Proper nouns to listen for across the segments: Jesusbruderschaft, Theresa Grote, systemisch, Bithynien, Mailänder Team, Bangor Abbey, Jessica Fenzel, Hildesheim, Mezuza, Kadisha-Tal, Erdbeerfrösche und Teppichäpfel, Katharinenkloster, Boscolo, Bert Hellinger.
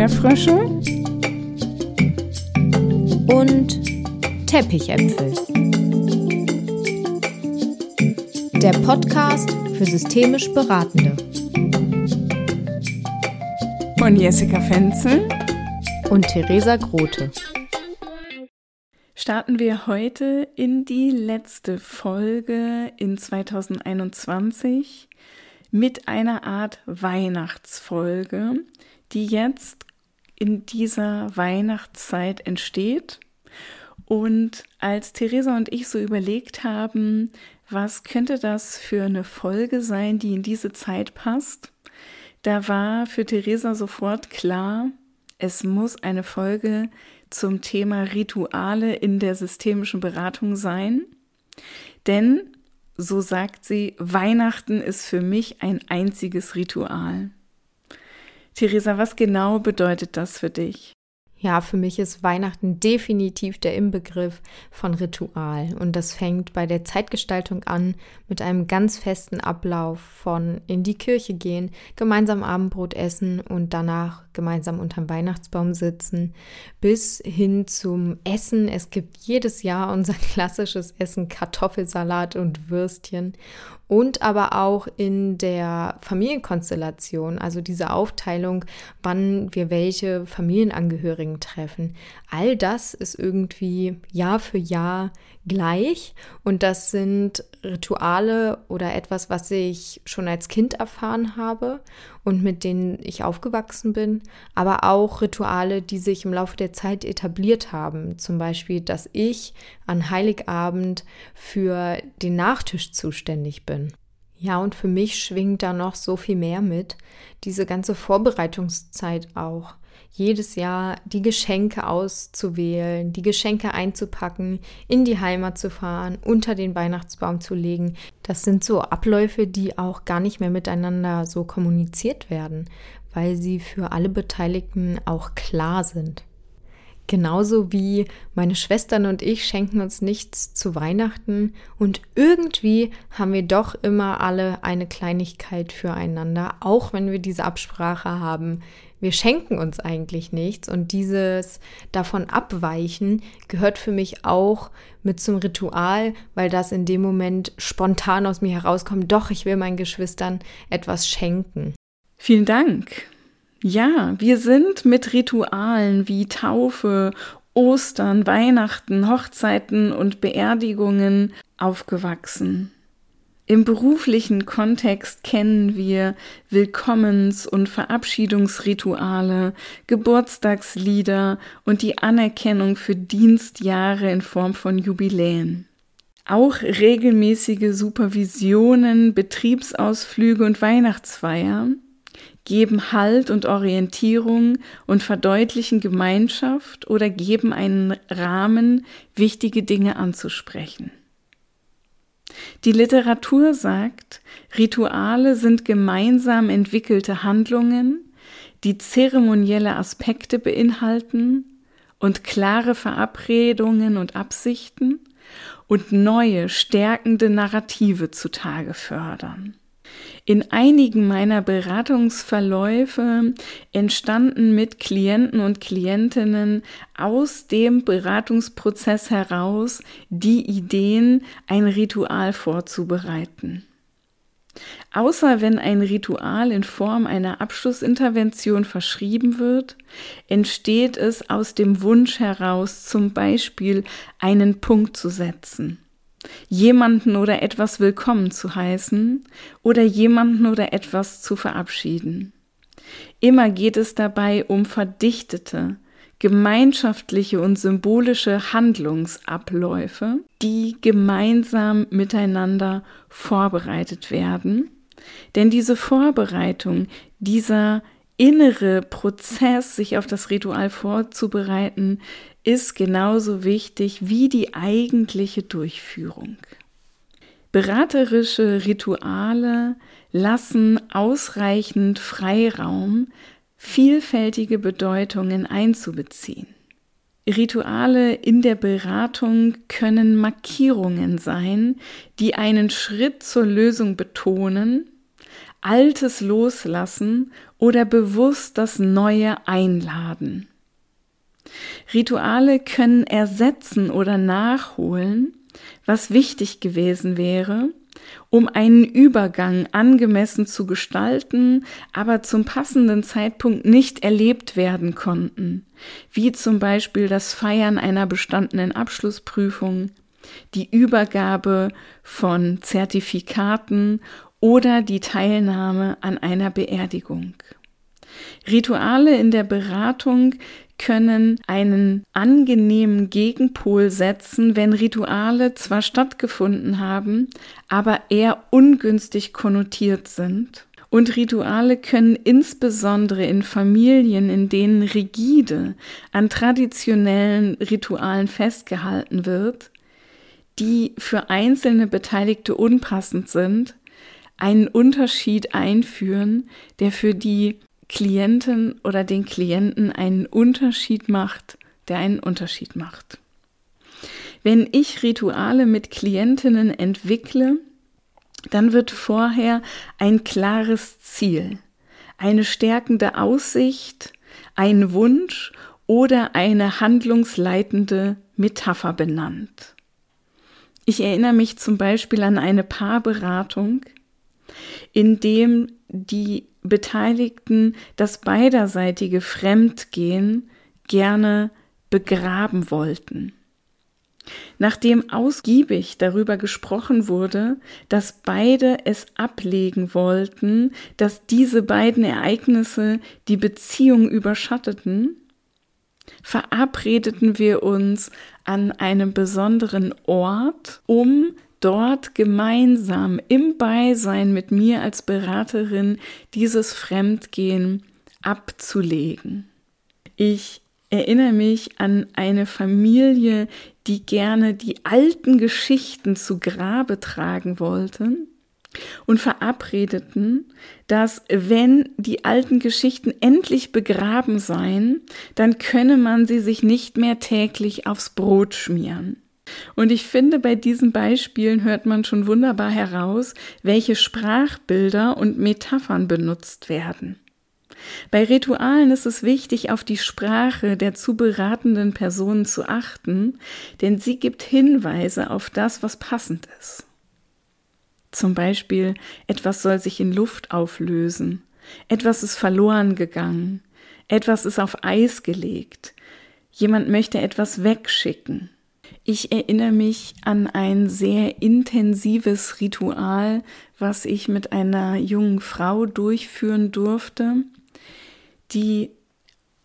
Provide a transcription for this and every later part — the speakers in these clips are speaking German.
Erdbeerfrösche und Teppichäpfel. Der Podcast für systemisch Beratende. Von Jessica Fenzel und Theresa Grote. Starten wir heute in die letzte Folge in 2021 mit einer Art Weihnachtsfolge, die jetzt in dieser Weihnachtszeit entsteht. Und als Theresa und ich so überlegt haben, was könnte das für eine Folge sein, die in diese Zeit passt, da war für Theresa sofort klar, es muss eine Folge zum Thema Rituale in der systemischen Beratung sein, denn, so sagt sie, Weihnachten ist für mich ein einziges Ritual. Theresa, was genau bedeutet das für dich? Ja, für mich ist Weihnachten definitiv der Inbegriff von Ritual. Und das fängt bei der Zeitgestaltung an mit einem ganz festen Ablauf von in die Kirche gehen, gemeinsam Abendbrot essen und danach gemeinsam unterm Weihnachtsbaum sitzen, bis hin zum Essen. Es gibt jedes Jahr unser klassisches Essen, Kartoffelsalat und Würstchen. Und aber auch in der Familienkonstellation, also diese Aufteilung, wann wir welche Familienangehörigen treffen. All das ist irgendwie Jahr für Jahr gleich und das sind Rituale oder etwas, was ich schon als Kind erfahren habe und mit denen ich aufgewachsen bin, aber auch Rituale, die sich im Laufe der Zeit etabliert haben. Zum Beispiel, dass ich an Heiligabend für den Nachtisch zuständig bin. Ja, und für mich schwingt da noch so viel mehr mit, diese ganze Vorbereitungszeit auch. Jedes Jahr die Geschenke auszuwählen, die Geschenke einzupacken, in die Heimat zu fahren, unter den Weihnachtsbaum zu legen. Das sind so Abläufe, die auch gar nicht mehr miteinander so kommuniziert werden, weil sie für alle Beteiligten auch klar sind. Genauso wie meine Schwestern und ich schenken uns nichts zu Weihnachten und irgendwie haben wir doch immer alle eine Kleinigkeit füreinander, auch wenn wir diese Absprache haben. Wir schenken uns eigentlich nichts und dieses davon abweichen gehört für mich auch mit zum Ritual, weil das in dem Moment spontan aus mir herauskommt, doch, ich will meinen Geschwistern etwas schenken. Vielen Dank. Ja, wir sind mit Ritualen wie Taufe, Ostern, Weihnachten, Hochzeiten und Beerdigungen aufgewachsen. Im beruflichen Kontext kennen wir Willkommens- und Verabschiedungsrituale, Geburtstagslieder und die Anerkennung für Dienstjahre in Form von Jubiläen. Auch regelmäßige Supervisionen, Betriebsausflüge und Weihnachtsfeiern geben Halt und Orientierung und verdeutlichen Gemeinschaft oder geben einen Rahmen, wichtige Dinge anzusprechen. Die Literatur sagt, Rituale sind gemeinsam entwickelte Handlungen, die zeremonielle Aspekte beinhalten und klare Verabredungen und Absichten und neue, stärkende Narrative zutage fördern. In einigen meiner Beratungsverläufe entstanden mit Klienten und Klientinnen aus dem Beratungsprozess heraus die Ideen, ein Ritual vorzubereiten. Außer wenn ein Ritual in Form einer Abschlussintervention verschrieben wird, entsteht es aus dem Wunsch heraus, zum Beispiel einen Punkt zu setzen, jemanden oder etwas willkommen zu heißen oder jemanden oder etwas zu verabschieden. Immer geht es dabei um verdichtete, gemeinschaftliche und symbolische Handlungsabläufe, die gemeinsam miteinander vorbereitet werden. Denn diese Vorbereitung, dieser innere Prozess, sich auf das Ritual vorzubereiten, ist genauso wichtig wie die eigentliche Durchführung. Beraterische Rituale lassen ausreichend Freiraum, vielfältige Bedeutungen einzubeziehen. Rituale in der Beratung können Markierungen sein, die einen Schritt zur Lösung betonen, Altes loslassen oder bewusst das Neue einladen. Rituale können ersetzen oder nachholen, was wichtig gewesen wäre, um einen Übergang angemessen zu gestalten, aber zum passenden Zeitpunkt nicht erlebt werden konnten, wie zum Beispiel das Feiern einer bestandenen Abschlussprüfung, die Übergabe von Zertifikaten oder die Teilnahme an einer Beerdigung. Rituale in der Beratung können einen angenehmen Gegenpol setzen, wenn Rituale zwar stattgefunden haben, aber eher ungünstig konnotiert sind. Und Rituale können insbesondere in Familien, in denen rigide an traditionellen Ritualen festgehalten wird, die für einzelne Beteiligte unpassend sind, einen Unterschied einführen, der für die Klientin oder den Klienten einen Unterschied macht, der einen Unterschied macht. Wenn ich Rituale mit Klientinnen entwickle, dann wird vorher ein klares Ziel, eine stärkende Aussicht, ein Wunsch oder eine handlungsleitende Metapher benannt. Ich erinnere mich zum Beispiel an eine Paarberatung, in dem die Beteiligten das beiderseitige Fremdgehen gerne begraben wollten. Nachdem ausgiebig darüber gesprochen wurde, dass beide es ablegen wollten, dass diese beiden Ereignisse die Beziehung überschatteten, verabredeten wir uns an einem besonderen Ort, um dort gemeinsam im Beisein mit mir als Beraterin dieses Fremdgehen abzulegen. Ich erinnere mich an eine Familie, die gerne die alten Geschichten zu Grabe tragen wollte und verabredeten, dass wenn die alten Geschichten endlich begraben seien, dann könne man sie sich nicht mehr täglich aufs Brot schmieren. Und ich finde, bei diesen Beispielen hört man schon wunderbar heraus, welche Sprachbilder und Metaphern benutzt werden. Bei Ritualen ist es wichtig, auf die Sprache der zu beratenden Personen zu achten, denn sie gibt Hinweise auf das, was passend ist. Zum Beispiel, etwas soll sich in Luft auflösen, etwas ist verloren gegangen, etwas ist auf Eis gelegt, jemand möchte etwas wegschicken. Ich erinnere mich an ein sehr intensives Ritual, was ich mit einer jungen Frau durchführen durfte, die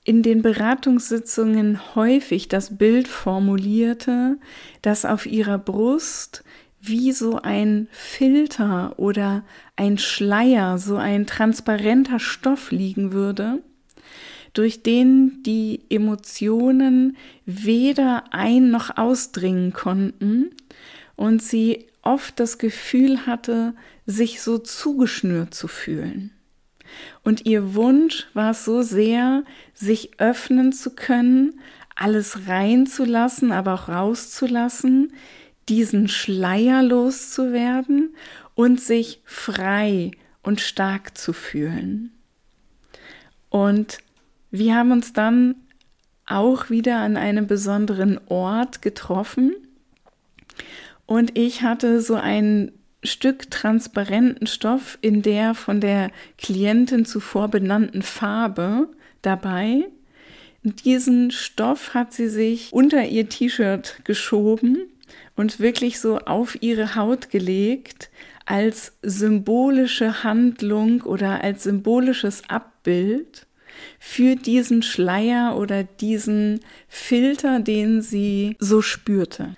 in den Beratungssitzungen häufig das Bild formulierte, dass auf ihrer Brust wie so ein Filter oder ein Schleier, so ein transparenter Stoff liegen würde, durch den die Emotionen weder ein- noch ausdringen konnten und sie oft das Gefühl hatte, sich so zugeschnürt zu fühlen. Und ihr Wunsch war es so sehr, sich öffnen zu können, alles reinzulassen, aber auch rauszulassen, diesen Schleier loszuwerden und sich frei und stark zu fühlen. Und wir haben uns dann auch wieder an einem besonderen Ort getroffen und ich hatte so ein Stück transparenten Stoff in der von der Klientin zuvor benannten Farbe dabei. Und diesen Stoff hat sie sich unter ihr T-Shirt geschoben und wirklich so auf ihre Haut gelegt als symbolische Handlung oder als symbolisches Abbild für diesen Schleier oder diesen Filter, den sie so spürte.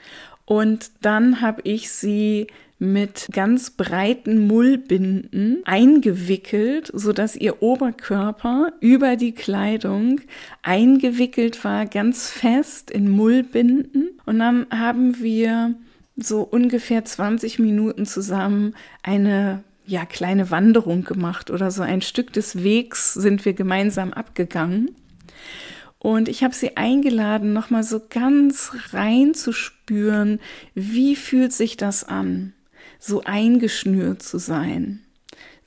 Und dann habe ich sie mit ganz breiten Mullbinden eingewickelt, sodass ihr Oberkörper über die Kleidung eingewickelt war, ganz fest in Mullbinden. Und dann haben wir so ungefähr 20 Minuten zusammen eine kleine Wanderung gemacht oder so ein Stück des Wegs sind wir gemeinsam abgegangen. Und ich habe sie eingeladen, nochmal so ganz rein zu spüren, wie fühlt sich das an, so eingeschnürt zu sein,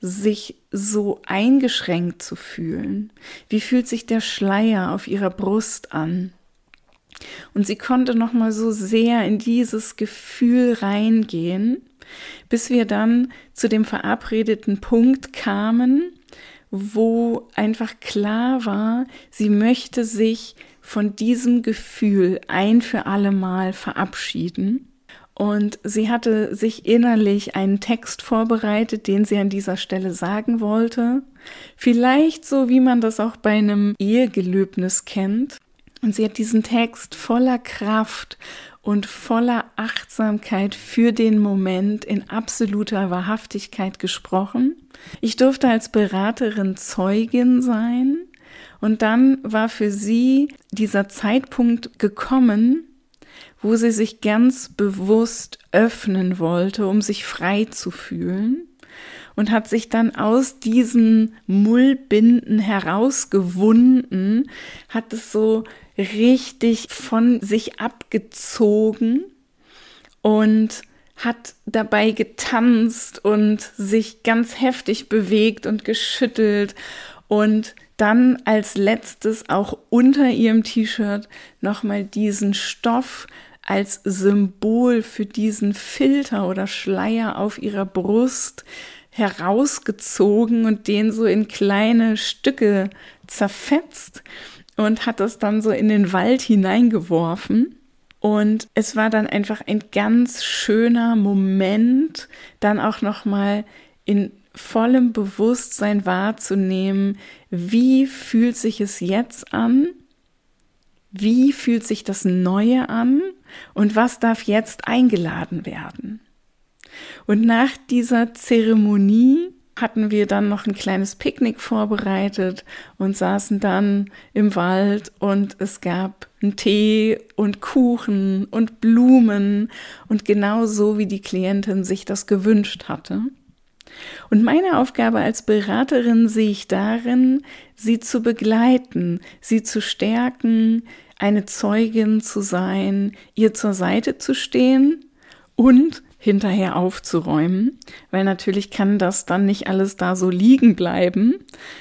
sich so eingeschränkt zu fühlen? Wie fühlt sich der Schleier auf ihrer Brust an? Und sie konnte nochmal so sehr in dieses Gefühl reingehen, bis wir dann zu dem verabredeten Punkt kamen, wo einfach klar war, sie möchte sich von diesem Gefühl ein für alle Mal verabschieden. Und sie hatte sich innerlich einen Text vorbereitet, den sie an dieser Stelle sagen wollte. Vielleicht so, wie man das auch bei einem Ehegelöbnis kennt. Und sie hat diesen Text voller Kraft und voller Achtsamkeit für den Moment in absoluter Wahrhaftigkeit gesprochen. Ich durfte als Beraterin Zeugin sein. Und dann war für sie dieser Zeitpunkt gekommen, wo sie sich ganz bewusst öffnen wollte, um sich frei zu fühlen, und hat sich dann aus diesen Mullbinden herausgewunden, hat es so richtig von sich abgezogen und hat dabei getanzt und sich ganz heftig bewegt und geschüttelt und dann als letztes auch unter ihrem T-Shirt nochmal diesen Stoff als Symbol für diesen Filter oder Schleier auf ihrer Brust herausgezogen und den so in kleine Stücke zerfetzt und hat das dann so in den Wald hineingeworfen. Und es war dann einfach ein ganz schöner Moment, dann auch nochmal in vollem Bewusstsein wahrzunehmen, wie fühlt sich es jetzt an, wie fühlt sich das Neue an und was darf jetzt eingeladen werden. Und nach dieser Zeremonie hatten wir dann noch ein kleines Picknick vorbereitet und saßen dann im Wald und es gab einen Tee und Kuchen und Blumen und genau so, wie die Klientin sich das gewünscht hatte. Und meine Aufgabe als Beraterin sehe ich darin, sie zu begleiten, sie zu stärken, eine Zeugin zu sein, ihr zur Seite zu stehen und hinterher aufzuräumen, weil natürlich kann das dann nicht alles da so liegen bleiben.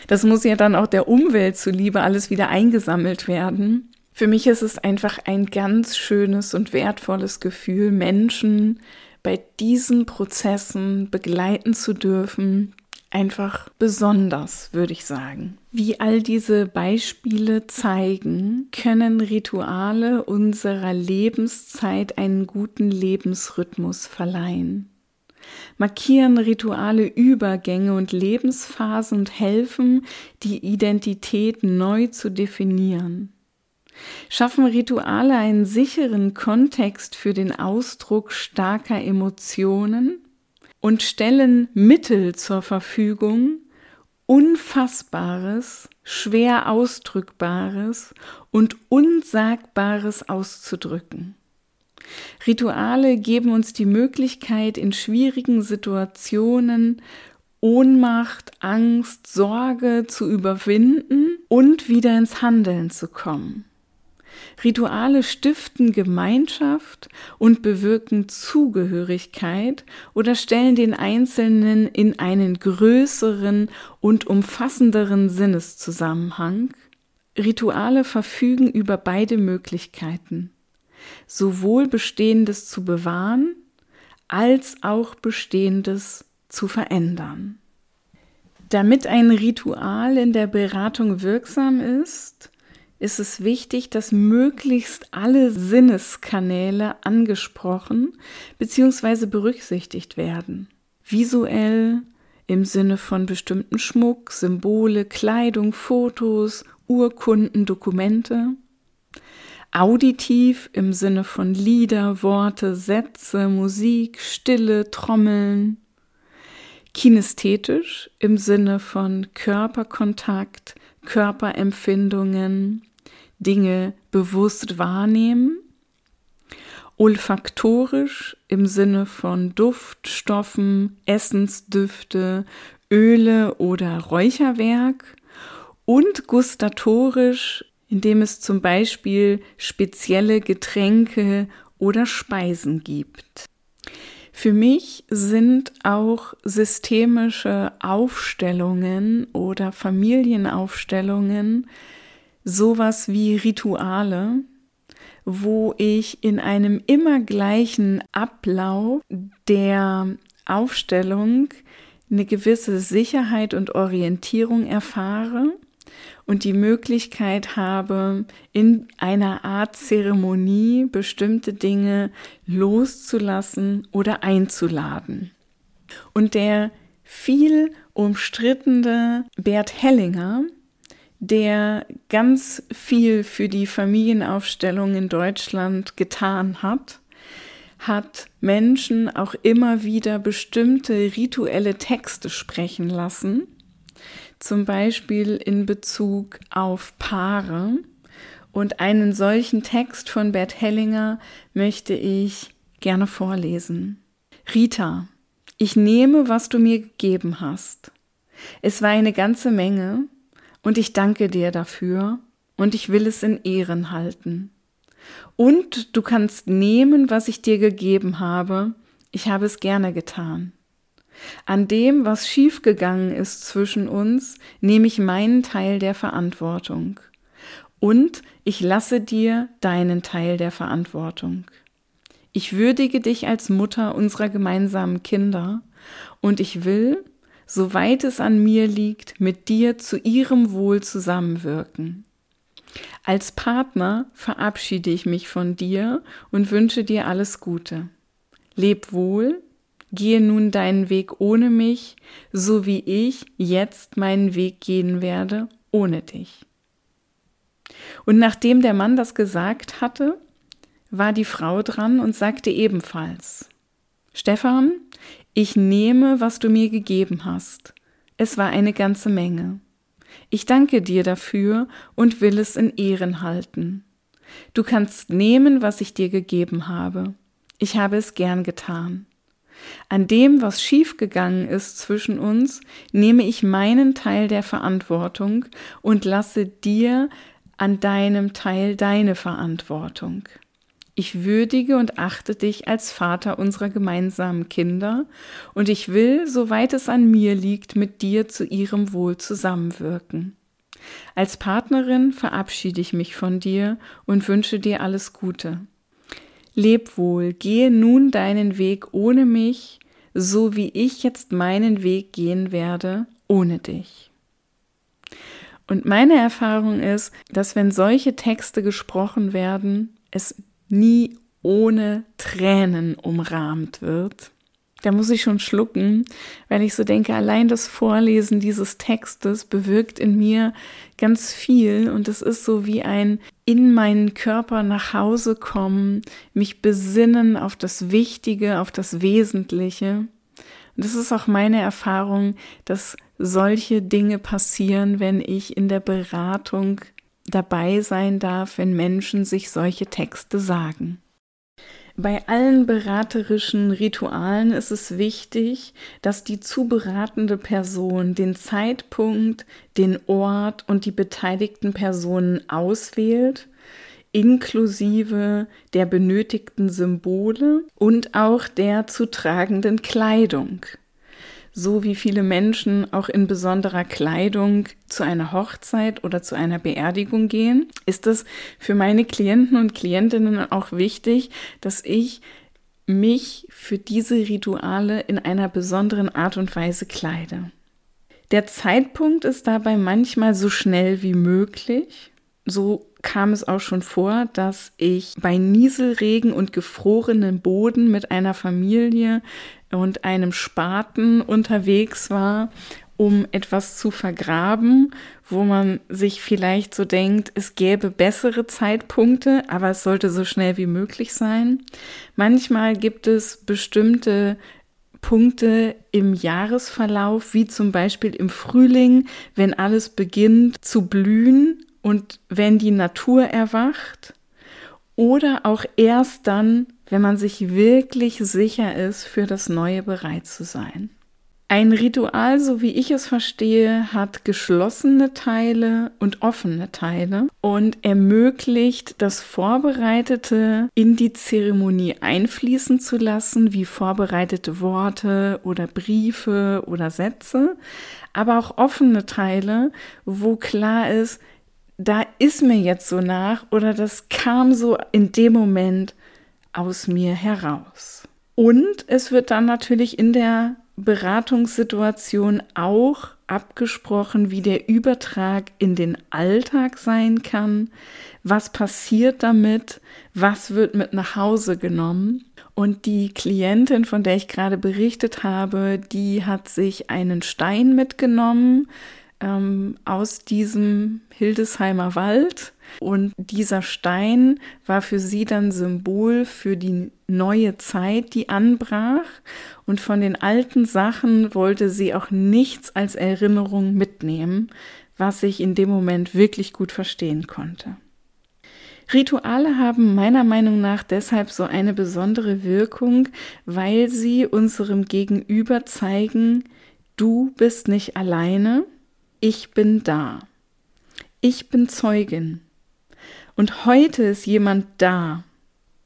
Das muss ja dann auch der Umwelt zuliebe alles wieder eingesammelt werden. Für mich ist es einfach ein ganz schönes und wertvolles Gefühl, Menschen bei diesen Prozessen begleiten zu dürfen, einfach besonders, würde ich sagen. Wie all diese Beispiele zeigen, können Rituale unserer Lebenszeit einen guten Lebensrhythmus verleihen. Markieren Rituale Übergänge und Lebensphasen und helfen, die Identität neu zu definieren. Schaffen Rituale einen sicheren Kontext für den Ausdruck starker Emotionen und stellen Mittel zur Verfügung, Unfassbares, schwer Ausdrückbares und Unsagbares auszudrücken. Rituale geben uns die Möglichkeit, in schwierigen Situationen Ohnmacht, Angst, Sorge zu überwinden und wieder ins Handeln zu kommen. Rituale stiften Gemeinschaft und bewirken Zugehörigkeit oder stellen den Einzelnen in einen größeren und umfassenderen Sinneszusammenhang. Rituale verfügen über beide Möglichkeiten, sowohl Bestehendes zu bewahren, als auch Bestehendes zu verändern. Damit ein Ritual in der Beratung wirksam ist, ist es wichtig, dass möglichst alle Sinneskanäle angesprochen bzw. berücksichtigt werden. Visuell, im Sinne von bestimmten Schmuck, Symbole, Kleidung, Fotos, Urkunden, Dokumente. Auditiv, im Sinne von Lieder, Worte, Sätze, Musik, Stille, Trommeln. Kinästhetisch, im Sinne von Körperkontakt, Körperempfindungen, Dinge bewusst wahrnehmen, olfaktorisch im Sinne von Duftstoffen, Essensdüfte, Öle oder Räucherwerk und gustatorisch, indem es zum Beispiel spezielle Getränke oder Speisen gibt. Für mich sind auch systemische Aufstellungen oder Familienaufstellungen sowas wie Rituale, wo ich in einem immer gleichen Ablauf der Aufstellung eine gewisse Sicherheit und Orientierung erfahre und die Möglichkeit habe, in einer Art Zeremonie bestimmte Dinge loszulassen oder einzuladen. Und der viel umstrittene Bert Hellinger, der ganz viel für die Familienaufstellung in Deutschland getan hat, hat Menschen auch immer wieder bestimmte rituelle Texte sprechen lassen, zum Beispiel in Bezug auf Paare. Und einen solchen Text von Bert Hellinger möchte ich gerne vorlesen. Rita, ich nehme, was du mir gegeben hast. Es war eine ganze Menge. Und ich danke dir dafür und ich will es in Ehren halten. Und du kannst nehmen, was ich dir gegeben habe. Ich habe es gerne getan. An dem, was schiefgegangen ist zwischen uns, nehme ich meinen Teil der Verantwortung. Und ich lasse dir deinen Teil der Verantwortung. Ich würdige dich als Mutter unserer gemeinsamen Kinder und ich will, soweit es an mir liegt, mit dir zu ihrem Wohl zusammenwirken. Als Partner verabschiede ich mich von dir und wünsche dir alles Gute. Leb wohl, gehe nun deinen Weg ohne mich, so wie ich jetzt meinen Weg gehen werde ohne dich. Und nachdem der Mann das gesagt hatte, war die Frau dran und sagte ebenfalls: Stefan, ich nehme, was du mir gegeben hast. Es war eine ganze Menge. Ich danke dir dafür und will es in Ehren halten. Du kannst nehmen, was ich dir gegeben habe. Ich habe es gern getan. An dem, was schiefgegangen ist zwischen uns, nehme ich meinen Teil der Verantwortung und lasse dir an deinem Teil deine Verantwortung. Ich würdige und achte dich als Vater unserer gemeinsamen Kinder und ich will, soweit es an mir liegt, mit dir zu ihrem Wohl zusammenwirken. Als Partnerin verabschiede ich mich von dir und wünsche dir alles Gute. Leb wohl, gehe nun deinen Weg ohne mich, so wie ich jetzt meinen Weg gehen werde, ohne dich. Und meine Erfahrung ist, dass wenn solche Texte gesprochen werden, es nie ohne Tränen umrahmt wird. Da muss ich schon schlucken, weil ich so denke, allein das Vorlesen dieses Textes bewirkt in mir ganz viel und es ist so wie ein in meinen Körper nach Hause kommen, mich besinnen auf das Wichtige, auf das Wesentliche. Und das ist auch meine Erfahrung, dass solche Dinge passieren, wenn ich in der Beratung dabei sein darf, wenn Menschen sich solche Texte sagen. Bei allen beraterischen Ritualen ist es wichtig, dass die zu beratende Person den Zeitpunkt, den Ort und die beteiligten Personen auswählt, inklusive der benötigten Symbole und auch der zu tragenden Kleidung. So wie viele Menschen auch in besonderer Kleidung zu einer Hochzeit oder zu einer Beerdigung gehen, ist es für meine Klienten und Klientinnen auch wichtig, dass ich mich für diese Rituale in einer besonderen Art und Weise kleide. Der Zeitpunkt ist dabei manchmal so schnell wie möglich. So kam es auch schon vor, dass ich bei Nieselregen und gefrorenem Boden mit einer Familie und einem Spaten unterwegs war, um etwas zu vergraben, wo man sich vielleicht so denkt, es gäbe bessere Zeitpunkte, aber es sollte so schnell wie möglich sein. Manchmal gibt es bestimmte Punkte im Jahresverlauf, wie zum Beispiel im Frühling, wenn alles beginnt zu blühen und wenn die Natur erwacht, oder auch erst dann, wenn man sich wirklich sicher ist, für das Neue bereit zu sein. Ein Ritual, so wie ich es verstehe, hat geschlossene Teile und offene Teile und ermöglicht, das Vorbereitete in die Zeremonie einfließen zu lassen, wie vorbereitete Worte oder Briefe oder Sätze, aber auch offene Teile, wo klar ist, da ist mir jetzt so nach oder das kam so in dem Moment aus mir heraus. Und es wird dann natürlich in der Beratungssituation auch abgesprochen, wie der Übertrag in den Alltag sein kann, was passiert damit, was wird mit nach Hause genommen. Und die Klientin, von der ich gerade berichtet habe, die hat sich einen Stein mitgenommen aus diesem Hildesheimer Wald. Und dieser Stein war für sie dann Symbol für die neue Zeit, die anbrach. Und von den alten Sachen wollte sie auch nichts als Erinnerung mitnehmen, was ich in dem Moment wirklich gut verstehen konnte. Rituale haben meiner Meinung nach deshalb so eine besondere Wirkung, weil sie unserem Gegenüber zeigen, du bist nicht alleine, ich bin da. Ich bin Zeugin. Und heute ist jemand da.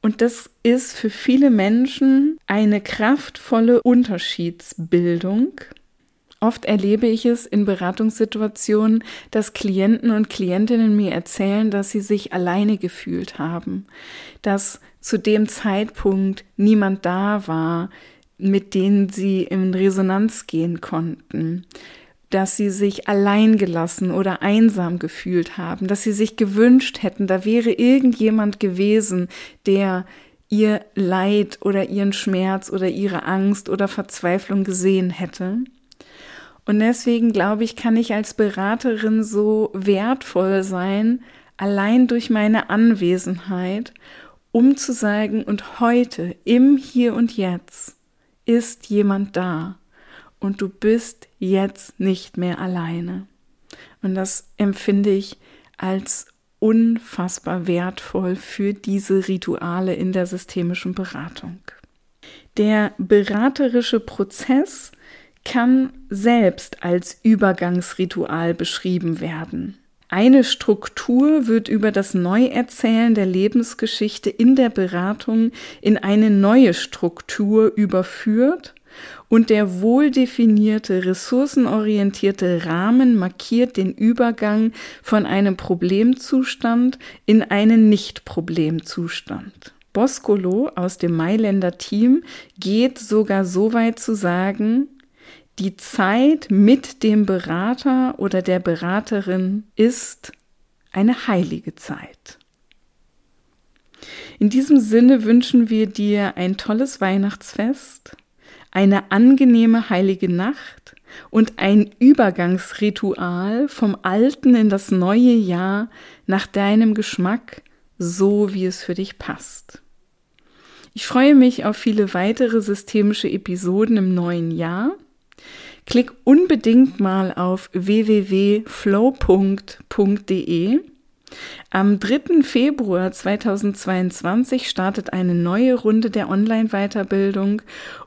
Und das ist für viele Menschen eine kraftvolle Unterschiedsbildung. Oft erlebe ich es in Beratungssituationen, dass Klienten und Klientinnen mir erzählen, dass sie sich alleine gefühlt haben, dass zu dem Zeitpunkt niemand da war, mit denen sie in Resonanz gehen konnten, dass sie sich alleingelassen oder einsam gefühlt haben, dass sie sich gewünscht hätten, da wäre irgendjemand gewesen, der ihr Leid oder ihren Schmerz oder ihre Angst oder Verzweiflung gesehen hätte. Und deswegen, glaube ich, kann ich als Beraterin so wertvoll sein, allein durch meine Anwesenheit, um zu sagen, und heute, im Hier und Jetzt, ist jemand da. Und du bist jetzt nicht mehr alleine. Und das empfinde ich als unfassbar wertvoll für diese Rituale in der systemischen Beratung. Der beraterische Prozess kann selbst als Übergangsritual beschrieben werden. Eine Struktur wird über das Neuerzählen der Lebensgeschichte in der Beratung in eine neue Struktur überführt. Und der wohldefinierte, ressourcenorientierte Rahmen markiert den Übergang von einem Problemzustand in einen Nicht-Problemzustand. Boscolo aus dem Mailänder Team geht sogar so weit zu sagen, die Zeit mit dem Berater oder der Beraterin ist eine heilige Zeit. In diesem Sinne wünschen wir dir ein tolles Weihnachtsfest, eine angenehme heilige Nacht und ein Übergangsritual vom alten in das neue Jahr nach deinem Geschmack, so wie es für dich passt. Ich freue mich auf viele weitere systemische Episoden im neuen Jahr. Klick unbedingt mal auf www.flow.de. Am 3. Februar 2022 startet eine neue Runde der Online-Weiterbildung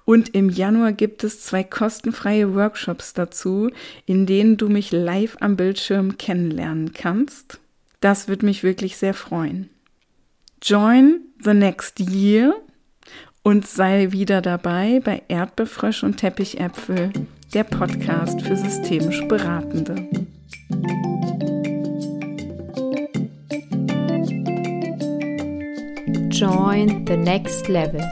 und im Januar gibt es 2 kostenfreie Workshops dazu, in denen du mich live am Bildschirm kennenlernen kannst. Das würde mich wirklich sehr freuen. Join the next year und sei wieder dabei bei Erdbeerfrösche und Teppichäpfel, der Podcast für systemisch Beratende. Join the next level.